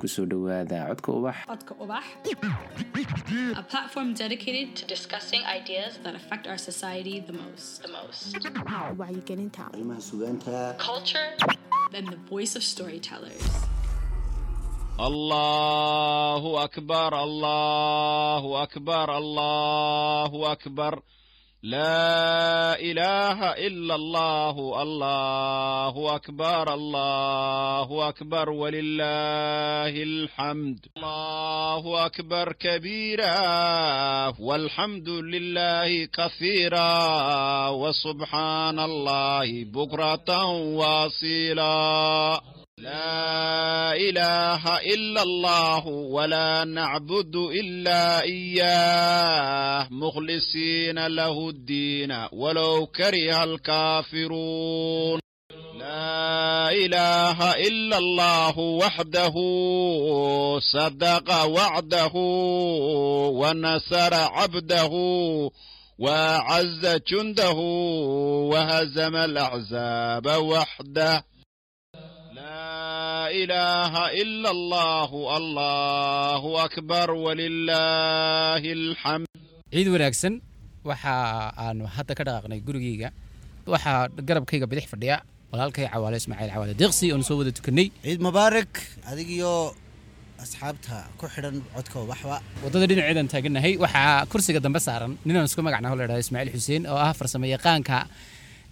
kusoo dhawaada codka ubax a platform dedicated to discussing ideas that affect our society the most why you getting talent culture then the voice of storytellers Allahu Akbar La ilaha illa Allahu Akbar walillahil hamd Allahu Akbar kabira walhamdulillahi kathira wa subhanallahi bukratan wa asila لا إله إلا الله ولا نعبد إلا إياه مخلصين له الدين ولو كره الكافرون لا إله إلا الله وحده صدق وعده ونصر عبده وعز جنده وهزم الأحزاب وحده لا إله إلا الله أكبر ولله الحمد عيد وراكسن وحا أنو حتى كذا قناي جورجيجا وحا قرب كيجا بديح فرديا ولالك عوالي اسماعيل عوالي دقسي ونسوي ذي تكني عيد مبارك هذيجيو أصحابتها كحرن عدكوا وحوا وتدرين عيدا تاجنا هي وحا كرسي قدام بسارن نينا نسكو مقعنا هلا اسماعيل حسين أو أهفر سمية قانكا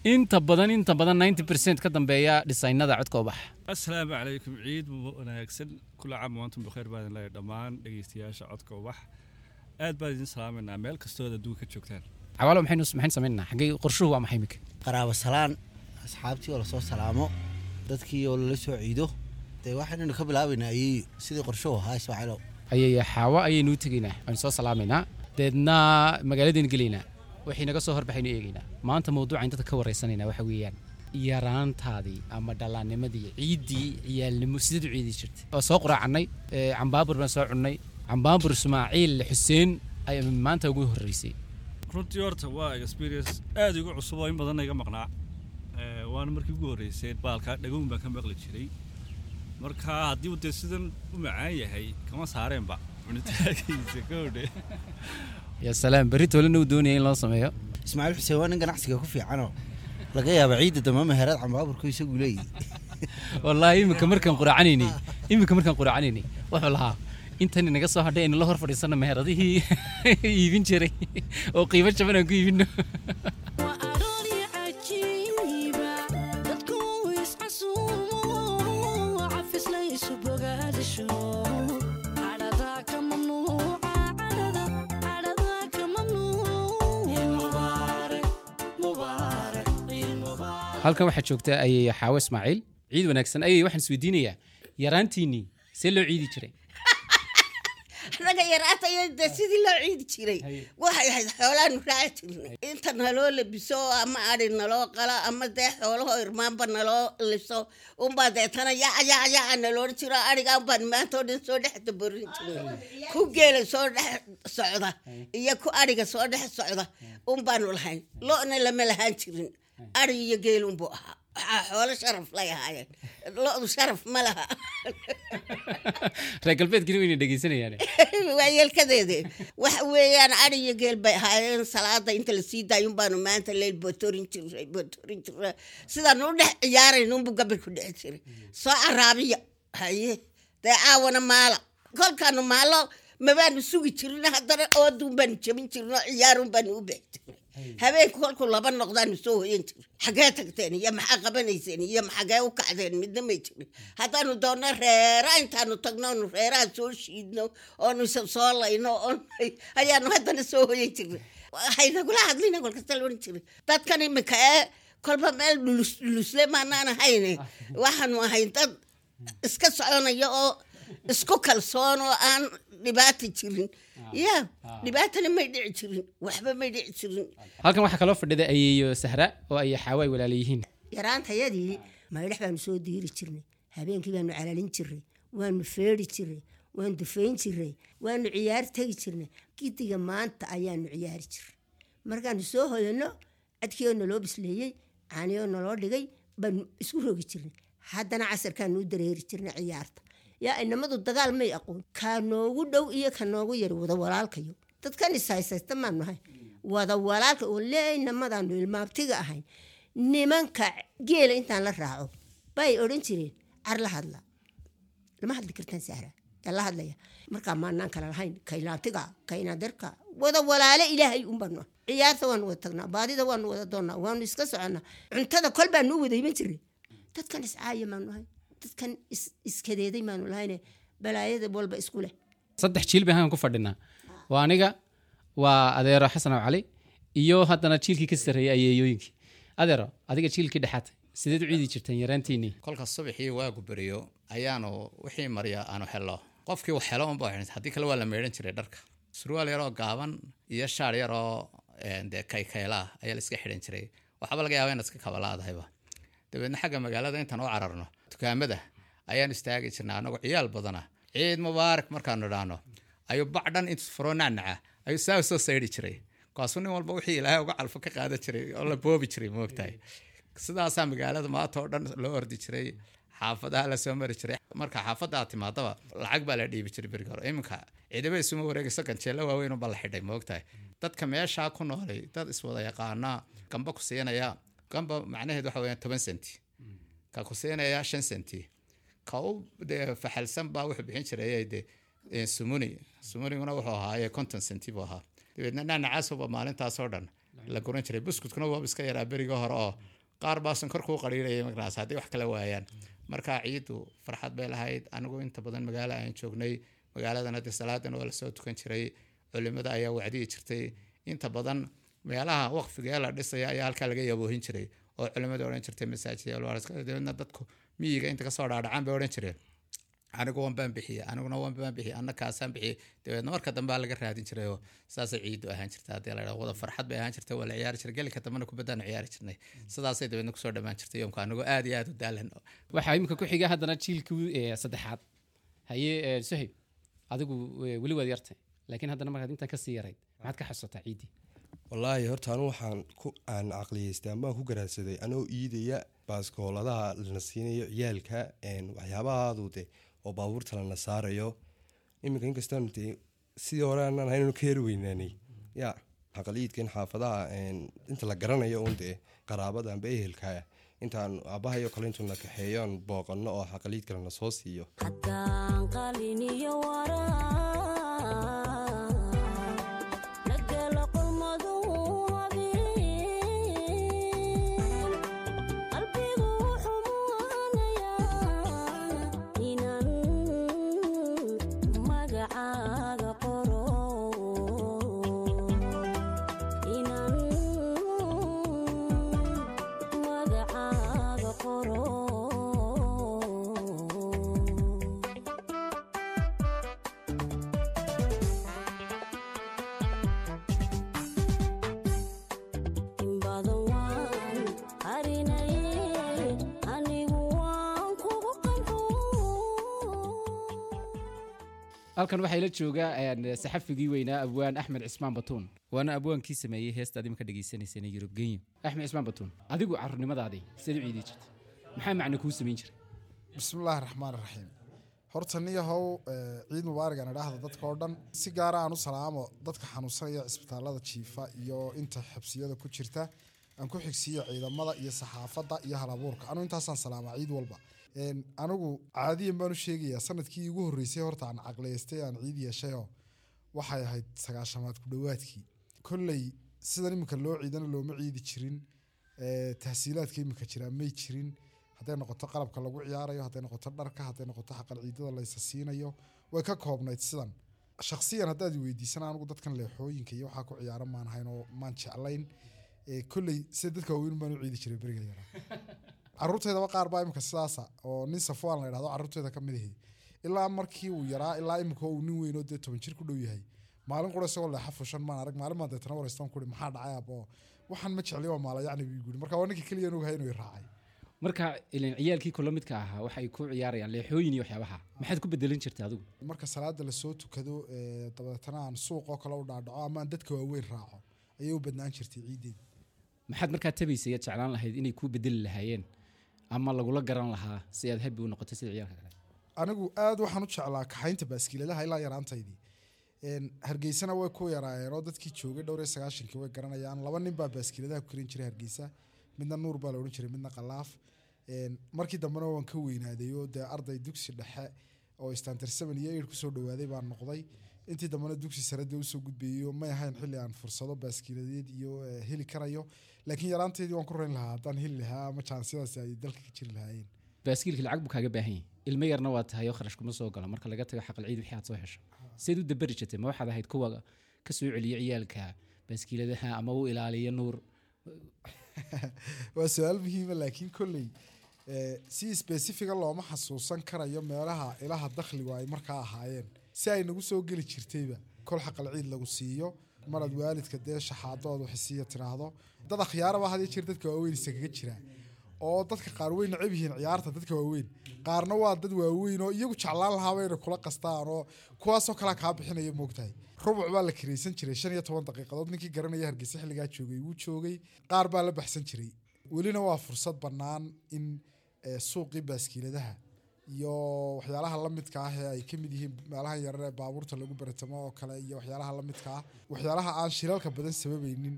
inta badan 90% ka dambeeya designada codka ubax assalaamu calaykum ciid wanaagsan kula caam waantum bixir baan la dhamaan dhageystayaasha codka ubax aad baan idin salaamaynaa meel kastoo aduunka joogtaan cawaalo maxay sameynaa xagee qorshuhu waa maxay mik qaraabo salaan asxaabtii oo la soo salaamo dadkii oo la soo ciido day waxaanu ka bilaabaynaa sidii qorshuhu ahaa ismaaciilo ayay xaawa ayaynu tageynaa aan soo salaameynaa deedna magaaladeen galeynaa waxayna ka soo horbaxayno eegaynaa maanta mawduuca inta ka wareysanayna waxa weeyaan yaraantaadii ama dhalaanimadii ciidii iyaalnimo sidii ciidii jirtay oo soo qoraacnay cambaabur baan soo cunay cambaabur Ismaaciil Xuseen ay maanta ugu horeysay runtii horta waa experience aad ugu cusub oo in badan iga maqnaa waan markii ugu horeysay baalka dhagoon baan ka maqli jiray marka hadii uu sidan u macaan yahay kama saareenba cunitaankiisa koode يا سلام بريتو لنو دوني إن لا سماه اسماعيل حسين إنك نحسك كوفي عنه لقيها بعيدة تمام هرات عم بابر كويس يقولي والله إيمك مركان قرعانيني والله أنت إني نقص واحد إن الله رفض السنة مهرة دي يبين شري أو قيمة شبنا قيمة halka waxa joogta ayay xaawa Ismaaciil ciid wanaagsan ayay waxaan isweydiinaya yaraantiini si loo ciidi jiray anaga yaraatayda sidii loo ciidi jiray waxa ay xoolaan raacaynay inta naloo labiso ama arin naloo qala ama deex xoolaha irmaan ban naloo liso umba deetana ya naloo jira ariga ban maanto dhin soo dhaxda borin jiray ku geela soo dhax socda iyo ku ariga soo dhax socda umbaan lahayn loona lama lahaan jirin أري يجيلون بوها ولا شرف لا يهاي لا شرف ملها رجل بيت كيلوني دقيسين يعني وياك كذا ويان أري يجيل بهاي صلاة أنت لسيدا يوم بانو ما أنت ليل بطورين سيدا نود ياري نوم بقبل كده يصير سو عربية هاي ده أوانا مالا كل كانوا مالا ما بانو سوي ترينا هذا أودو بن جمين ترينا يارون بنو بيت هبين كل لبن نقدان سو انت حاجاتك ثاني يا محقبني ثاني يا محاجا وكعدين مدميت حتى انه دونا ريره انت انه تقنا انه ريره سو شيدنا انه سولا انه هيا انه هذا سو انت هاي نقول عاد لي نقول كتلون انت دات كان مكا كل بال لسليمان انا هيني وحن وهينت اسك سعون يا اسكو كلسون وان dibaati jirin ya dibaatana ma dhici jirin waxba ma dhici jirin halkan waxa kala fadhida ayeeyo sahra oo ay xawaay walaalyihiin yaraanta yadii ma ilaah baan soo diiri jirnay habeenkii baan calaalin jirnay waan feeri jirnay waan dufayn jirnay waan ciyaar tagi jirnay kidiga maanta ayaan ciyaar jirnay markaan soo hodano adkeena loo bisleeyay aanayoo naloo dhigay baan isku rogi jirnay haddana casarkaan u dareeri jirnay ciyaarta يا إنما الدجال ما يقول كانوا ودوا إيه كانوا يرووا دوالك يو تتكلم سايس تمام هاي ودوالك ولا إنما ده إنما بتيجي هاي نمن كجيل إنتان للرعب باي أورنتيرين أرلا هذلا لما حد ذكرتن سهرة الله هذلا يا مركب ما نانك على هاي كينا بتيجي كينا دركا ودوالك إلهي أمبرنا عيار ثوان وتقنا بعدي ثوان ودونا ونسكس عنا عن تذا كل بنو وده يمتري تتكلم سعاية منو هاي تتكن إسكديدي ما نقولهاينه بلايد بول بإسكوله. صدق تشيل بهاهم كفردنا. وأنيجا وأذير حسن وعلي إيوه هذا نتشيل كي كسر هي أيه يوينك. أذيره هذيك تشيل كده حتى سديت عيدي شرتين يرنتيني. كل الصبح هي واجبريو أيانو وحي مريا أنا حلا قفكي وحلام باعين هذيك الأول لما يرنت لدرك سروال يرا قابن يشار يرا عند كاي كايلا أيالسك حرنت لي وحبل جاوين أسك خبلا هذا هيبا. تبين حاجة مقالة ده إنتنا وعررنا. كامده ayaan istaagay jirnaa anagu ciyaal badana ciid mubaarak markaan niraano ayu bacdan inta furoonaanaca ayu saaw soo sayri jiray kaasuna walba wixii ilaahay uga calfo ka qaada jiray oo la boobi jiray moogtahay sidaas magaalada maato dhan loo ordi jiray xaafadaha la soo mari jiray marka xaafadaha timaadaba lacag baa la dhiibi jiray birgar iminka ciidaba isuma wareegaysa kan jeela waaweyn bal xidhay moogtahay dadka meesha ku noolay dad iswada yaqaana gamba ku seenaya gamba macnaheedu waxa weeyaan 10 senti كوسينا يا شنسنتي كاو ده فحلسن با وخ بخين جيري ده سموني ونا وخو هاي كونتن سنتي بها دبنا نعاسوبا مالنتا سو دن لا قرن جيري بسكوتكنا waa iska yara bariga hor oo qaar baasan kor ku qariirayay magaraas hadii wax kala waayaan marka ciidu farxad bay lahayd anigu inta badan magaalada aan joognay magaaladana de salaadan oo la soo tukan jiray culimada ayaa wacdi jirtay inta badan meelaha waqfiga la dhisay ayaa halka laga yaboohin jiray oo culimada oran jirtay masaajidda walaalka deedna dadku miyiga inta ka soo dhaadhacan bay oran jireen anigu waan bixiyay annakaasaan bixiyay deedna marka dambe laga raadin jiray oo saas ciid u ahaan jirtay hadii la yiraahdo wada farxad bay ahaan jirtay wala ciyaar jirtay galka dambe ku badan ciyaar jirnay sidaas ay deedna ku soo dhamaan jirtay yoomka anigu aad iyo aad u daalan waxa imka ku xiga hadana jiilkii saddexaad haye sahib adigu wali wad yartay laakiin hadana marka inta ka sii yaray maxaad ka xasuutaa ciidii والله هرتانو وحان كو عن عقلي استعمال كو جراسدي أنا إيديا بس كولادها للنسيني يالكها إن وحيابها دوتي وباورت لنا ساريو يمكن كستمتي سيوران أنا هينو كيروينني يا عقليت كن حافظها إن أنت لجرنا يوندي قرابة دم بيهلكها أنت عن أباها يقلنتون لك حيان باقنا أو عقليت كنا صوصيو حتى عقليني يورا halkan waxa ila jooga saxafigii weynaa abwaan Axmed Cismaan Batuun waana abwaanki sameeyay heesta adimka dhageysanaysan Yurub Kenya Axmed Cismaan Batuun adigu carruurnimadaadii sidii ciidi jirtay maxay macna ku sameyn jiray bismillaahir rahmaanir rahiim horta niyahow ciid mubaarag aan dhahdo dadka oo dhan si gaar ah aan u salaamo dadka xanuunsan ee isbitaalada jiifa iyo inta xabsiyada ku jirta aan ku xigsiyo ciidamada iyo saxaafada iyo halabuurka anu intaas aan salaamo ciid walba een anagu caadiyan baan u sheegayaa sanadkii ugu horeysay horta aan aqleystay aan ciid yeeshayo waxay ahayd 9aad ku dhawaadkii kullay sidan imka loo ciidan looma ciidi jirin tahsiilaadkii imka jira ma jirin haday noqoto qalabka lagu ciyaarayo haday noqoto dharka haday noqoto xaqal ciidada la isasiinayo way ka koobnayd sidan shakhsiyan hadaad weydiisan anagu dadkan leexooyinka iyo waxa ku ciyaara maan hayno maan jeclayn kullay sida dadka weyn baan u ciidi jiray bariga yara carruurteeda waa qaar baa imka sidaas oo nin safwaan la yiraahdo carruurteeda ka mid ah ilaa markii uu yaraa ilaa imka uu nin weyn oo 10 jir ku dhow yahay maalin qura soo la xafushan maan arag maalin maanta tan wareystaan ku maxaa dhacay boo waxaan ma jeclay oo maala yacni uu guuri marka waa ninkii kaliya inuu yahay inuu raacay marka ilaa ciyaalkii kula midka aha waxay ku ciyaarayaan leexooyin iyo waxyaabaha maxaad ku bedelin jirtay adigu marka salaada la soo tukado dabadeetan aan suuq oo kala u dhaadhaco ama dadka waaweyn raaco ayay u badnaan jirtay ciideed maxaad marka tabaysay jeclaan lahayd inay ku bedel lahaayeen ama lagu la garan lahaa si aad habi u noqoto sidii ciyaarka kale anigu aad waxaan u jeclaa kaxaynta baaskiiladaha ilaa yaraantaydii Hargeysana way ku yaraayeen dadkii joogay dhowr iyo 90kii way garanayaan laba nin baa baaskiiladaha ku kirin jiray Hargeysa midna Nuur baa la oran jiray midna Qalaaf markii dambana waan ka weynaaday oo de arday dugsi dhexe oo standard 7 year ku soo dhawaaday baan noqday intii dambana dugsi sare dib u soo gudbeeyo ma ahayn xilli aan fursado baaskiiladeed iyo heli karayo laakiin yaraanteedii waan ku reen lahaa hadaan heli lahaa ma chance ay dalka ka jiri lahaayeen baaskiilka lacag buu kaaga baahan ilma yarna waa tahay oo kharash kuma soo galo marka laga tago xaqal ciid wixii aad soo hesho sidoo dabari jirtay ma waxaad ahayd kuwa ka soo celiya ciyaalka baaskiiladaha ama uu ilaaliyo Nuur waa su'aal muhiim laakiin kulli si specific looma xasuusan karayo meelaha ilaha dakhligu ay markaa ahaayeen si ay nagu soo gali jirtayba kol xaqal ciid lagu siiyo marad waalidka deesha xaadoodu xisiyo tiraahdo dad khiyaaraba hadii jir dadka waaweyn isaga jira oo dadka qaar weyn nacib yihiin ciyaarta dadka waaweyn qaarna waa dad waaweyn oo iyagu jeclaan lahaayeen kula qastaan oo kuwaasoo kala ka bixinayo moogtahay rubuc baa la kireysan jiray 15 daqiiqadood ninkii garanaya Hargeysa xilligaa joogay uu joogay qaar baa la baxsan jiray welina waa fursad banaan in suuqii baaskiiladaha iyo waxyaalaha la midka ah ay ka mid yihiin meelaha yar ee baabuurta lagu baratamo oo kale iyo waxyaalaha la midka ah waxyaalaha aan shiraalka badan sababaynin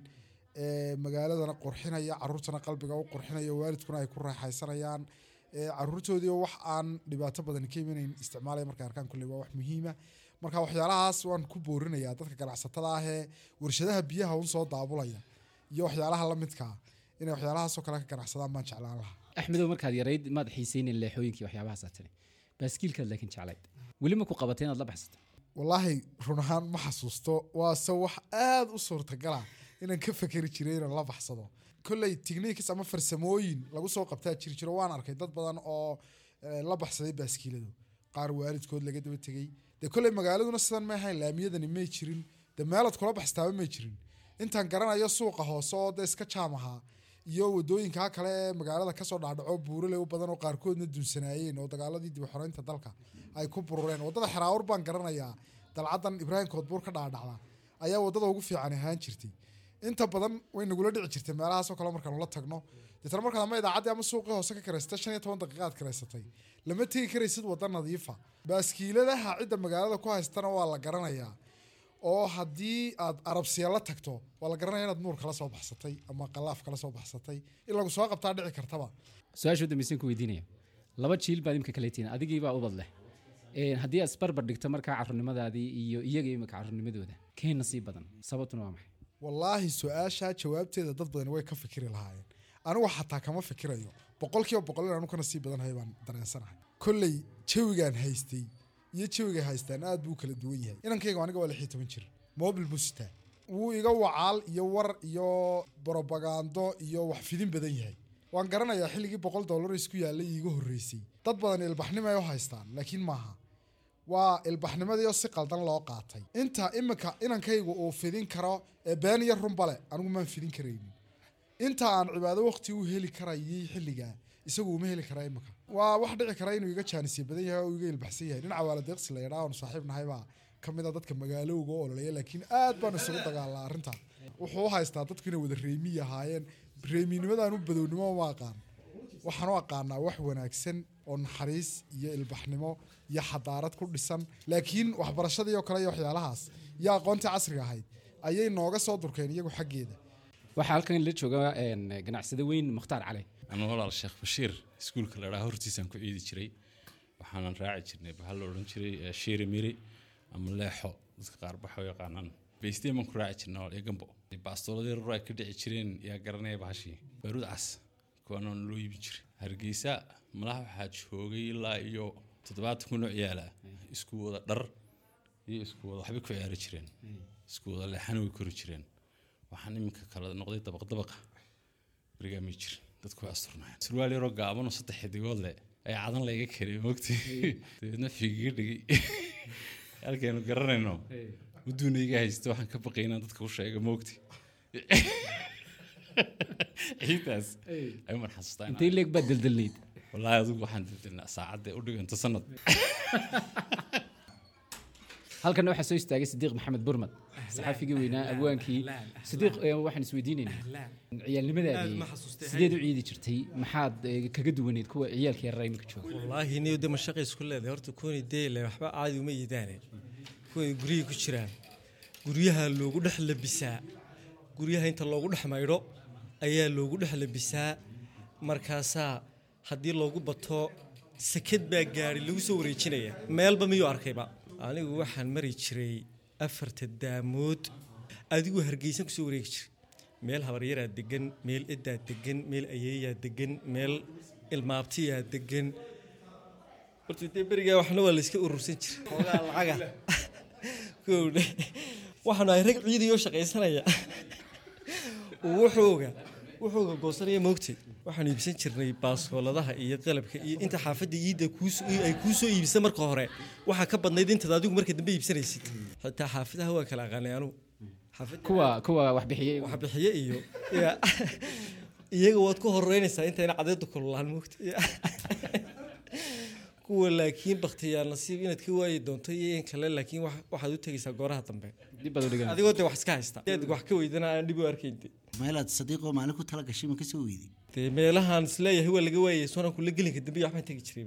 magaaladana qurxinaya caruurtana qalbiga u qurxinaya waalidkuna ay ku raaxaysanayaan caruurtoodii wax aan dhibaato badan ka imaneen isticmaalay marka arkaan kulli waa wax muhiim ah marka waxyaalahaas waan ku boorinayaa dadka ganacsatada ah ee warshadaha biyaha oo soo daabulaya iyo waxyaalaha la midka ah inay waxyaalahaas oo kala ka ganacsadaan baan jeclaan lahaa Ahmed markaad yareed maad xiiseenin leexooyinkii waxyaabahaas aatay baaskiilka laakiin jeclayd wali ma ku qabatay inaad la baxsato wallahi runahan ma xasuusto waa soo wax aad u suurtagal inaan ka fakari jiray in la baxsado kulay techniques ama farsamooyin lagu soo qabtaa jiro waan arkay dad badan oo la baxsaday baaskiiladu qaar waalidkood laga daba tagay de kulay magaaladuna sidaan ma ahayn laamiyadani ma jirin de meelad kula baxstaaba ma jirin intaan garanayo suuqa hoose oo de iska jaamaha iyo wadooyinka kale magaalada ka soo dhaadhaco buurale u badan oo qaarkoodna dunsanaayeen oo dagaaladii dib u xoreynta dalka ay ku burureen wadada xaraawur baan garanayaa dalcadan Ibraahim Koodbuur ka dhaadhacda ayaa wadada ugu fiican ahaan jirtay inta badan way nagula dhici jirtay meelaha soo kala markaan la tagno dadar markaan ma idaacada ama suuqa hoose ka kareystay 15 daqiiqad kareysatay lama tii kareysid wada nadiifa baaskiiladaha cida magaalada ku haystana waa la garanayaa oo hadii aad arabsiya la tagto wala garanay inaad Nuur kala soo baxsatay ama Qalaaf kala soo baxsatay in lagu soo qabtaa dhici kartaba su'aashu damiisin ku weydiinaya laba jiil baad imka kaleetiin adigii baa u badleh hadii aad barbar dhigto marka carrunimadaadii iyo iyagii imka carrunimadooda keen nasiib badan sababtuna waa maxay wallahi su'aasha jawaabteeda dad badan way ka fikiri lahaayeen anigu xataa kama fikirayo 100% anigu ka nasiib badan hayban dareensanahay kulli jawigan haystay iyo jawiga haystaan aad buu kala duwan yahay inankayga aniga waa 16 jir mobile busta wuu iga wacaal iyo war iyo propaganda iyo wax fidin badan yahay waan garanayaa xilligii $100 isku yaalay iiga horeysay dad badan ilbaxnimada ay haystaan laakiin maaha waa ilbaxnimada iyo si qaldan loo qaatay inta imika inankayga oo fidin karo ee baan yar runbale anigu ma fidin kareynin inta aan cibaado waqti u heli karayay xilliga isagu ma heli karaa imika waa wax dhici kara inuu iga jaanisay badan yahay oo iga ilbaxsan yahay dhinaca wala deeqsi la yiraahdo saaxiibnahay baa kamida dadka magaalooga oo ololaya laakiin aad baan isugu dagaalaa arinta wuxuu haystaa dadkina wada reemi yahaayeen reeminimadaan u badownimo ma aqaan waxaan u aqaanaa wax wanaagsan oo naxariis iyo ilbaxnimo iyo xadaarad ku dhisan laakiin wax barashada iyo kale waxyaalahaas yaa aqoonta casriga ahayd ayay nooga soo durkeen iyagu xageeda waxa halkan la jooga ganacsade weyn Muxtaar Cali أنا والله شيخ بشير سكول كلا راه هرتيسان كعيد شري وحنا نراعي شرني بهالورن شري شيري ميري أما لا حق ذكر بحوي قانون بيستي من كراعي شرنا والجنبه باستولد الرأي كده شرين يا قرني بهالشي برود عس قانون لوي بشر Hargeysa ملاح حجوجي لا يو تتبعت كنو عياله سكول در يسكول حبيك في عيار شرين سكول اللي حنو يكرو شرين وحنا مك كلا نقضي طبق برجع ميشر dadku asturnaay surwaal yar oo gaaban oo 3 xidigood leh ay cadan la iga kari moogtay dadna fiigir dhigi halkeenu garanayno waduuniga haysto waxaan ka baqaynaa dadka u sheega moogtay iitas ay mar xasuustaan intii leeg badal dalid wallahi adigu waxaan dadna saacad u dhiganta sanad halkan waxa soo istaagay Sidiiq Maxamed Burmad saxaafigii weynaa abwaankii Sidiiq waxaan isweydiinaynaa ciyaalnimadaadii sideed u ciidi jirtay maxaad kaga duwaneed kuwa ciyaalka yar raymka jooga wallahi niyo dama shaqay isku leedahay horta kooni deelay waxba caadi uma yidaan kuwa guriga ku jiraan guriyaha loogu dhax labisaa guriyaha inta loogu dhax maydho ayaa loogu dhax labisaa markaas hadii loogu bato sakad baa gaari lagu soo wareejinaya meelba miyo arkayba anigu waxaan mari jiray afarta daamood adigu Hargeysa ku soo wareegi jiray meel habar yar degan meel idda degan meel ayeeya degan meel ilmaabtiya degan hortii bariga waxna waa la iska urursan jiray hoogaa lacaga koowde waxaan ay rag ciidiyo shaqeysanaya wuxuu goosanaya moogtay waxaan iibsan jirnay baasooladaha iyo qalabka iyo inta xaafadda iida ku soo iibsan markii hore waxa ka badnayd inta adigu markii dambe iibsanaysid hatta xaafadaha waa kala aqaanayaan xaafad kuwa wax bixiyay iyo iyaga wad ku horeynaysa inta ina cadeedu ku lahan moogtay kuwa laakiin baqtiyaan nasiib inaad ka way doonto iyo in kale laakiin waxaad u tagaysaa gooraha dambe dibad u dhigan adigoo wax iska haysta adigoo wax ka weydanaa dib u arkayntii meelad sadiiqo maalin ku tala gashay ma ka soo weeyday meelahan isleeyahay waa laga waayay soo ku la gelin ka dambiyo waxaan tagi jiray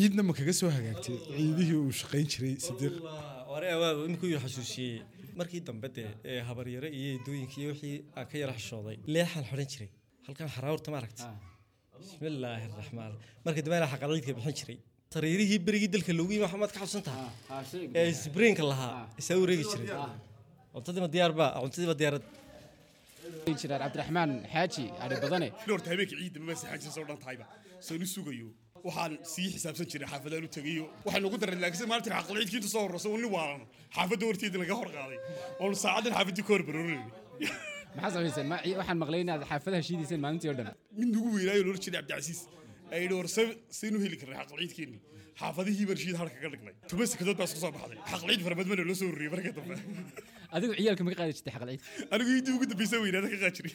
ciidna ma kaga soo hagaagtay ciidihii uu shaqeyn jiray Sidiiq wareey waa in ku yahay xasuusiyay markii dambe ee habar yara iyo dooyinkii wixii aan ka yara xashooday leexan xorin jiray halkan xaraawrta ma aragtay bismillaahir rahmaan markii dambe aan xaqalciidka bixin jiray tariirihii bariga dalka loogu yimid maxamed ka xusntaa ee sprinka lahaa isagu reegi jiray وتدم ديار با وتدم ديار انجينير عبد الرحمن حاجي علي بدني نورت هبيك عيد ما مسحاجه سو دان تايبا سو ني سوغيو waxaan si xisaabsan jiray xaafadda inuu tagiyo waxaan ugu daray laakiin maalintii xaqalciidkiintu soo horreysay oo ni waaran xaafadda horteed laga hor qaaday oo saacadin xaafadii koor baroorey maxaa sameeyeen ma waxaan maqlaynaa xaafadaha shiidaysan maalintii oo dhan mid ugu weynaayo loo jiray Cabdicasiis ay dhoorsay sinu heli kara xaqalciidkiin xaafadii barshiid halka ka dhignay tuba sakadood baa soo baxday xaqalciid farabadman loo soo ururiyay markii dambe adigu ciyaalka ma qaadi jirtay xaqalciid anigu idii ugu dambeysay weynaada ka qaadi jiray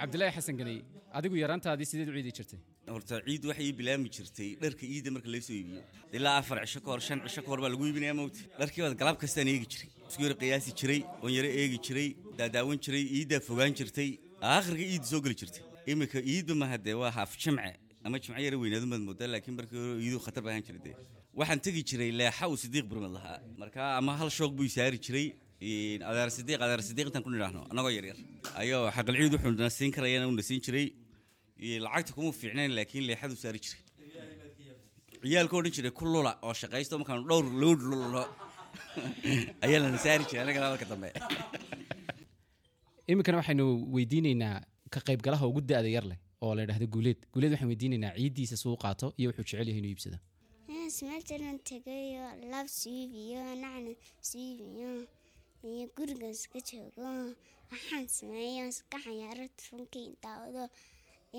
عبد الله حسن قلي adigu yaraantaadii sidii u ciidi jirtay horta ciid waxay bilaami jirtay dharka ciidda marka la soo iibiyo ilaa 4 cisho koor 5 cisho koor baa lagu iibinaya moogti dharkii wad galab kastaan eegi jiray isku yar qiyaasi jiray oo yar eegi jiray daadaawan jiray ciidda fogaan jirtay aakhirka ciid soo gal jirtay imika ciidu ma hadee waa haaf jimce ama jimce yar weynadu mad muddo laakiin markii ciidu khatar baan jiray waxaan tagi jiray leexa oo Sidiiq Burmad lahaa marka ama hal shooq buu isaari jiray in adaar Sidiiq tan ku niraahno anagoo yar ayo xaqal ciid wuxuu nasin karayna uu nasin jiray lacagta kuma fiicnaan laakiin leexadu saari jiray ciyaalkoo dhan jiray kulula oo shaqeysto markaan dhowr loo ayaan saari jiray anaga la kadamay imika waxaanu weydiinaynaa ka qayb galaha ugu daada yar leh oo la yiraahdo guuleed waxaan weydiinaynaa ciidiisa soo qaato iyo wuxuu jecel yahay inuu iibsado smaltan tagayo love CV naan CV iyo gurgas ka joogo waxaan sameeyaa iska xayarad runtii daawado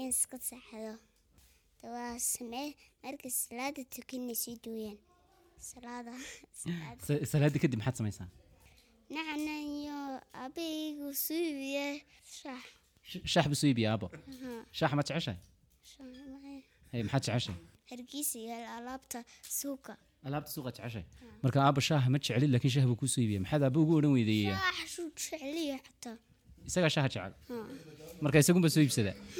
in iska saxdo taa sameey markii salaada tukanayso duuyan salaada kadib maxaad sameeysaa naan iyo abigu CV sax شاح بسوي بيا أبا شاح ما تعشى هي محد عشى هرقيسي هالألابتة سوقة ألابتة سوقة تعشى مركا أبا شاح ما تعلي لكن شاح بكون سوي بيا محد أبو يقول نوي ذي شاح شو تعلي حتى يسقى شاح تعال مركا يسقون بسوي بسدا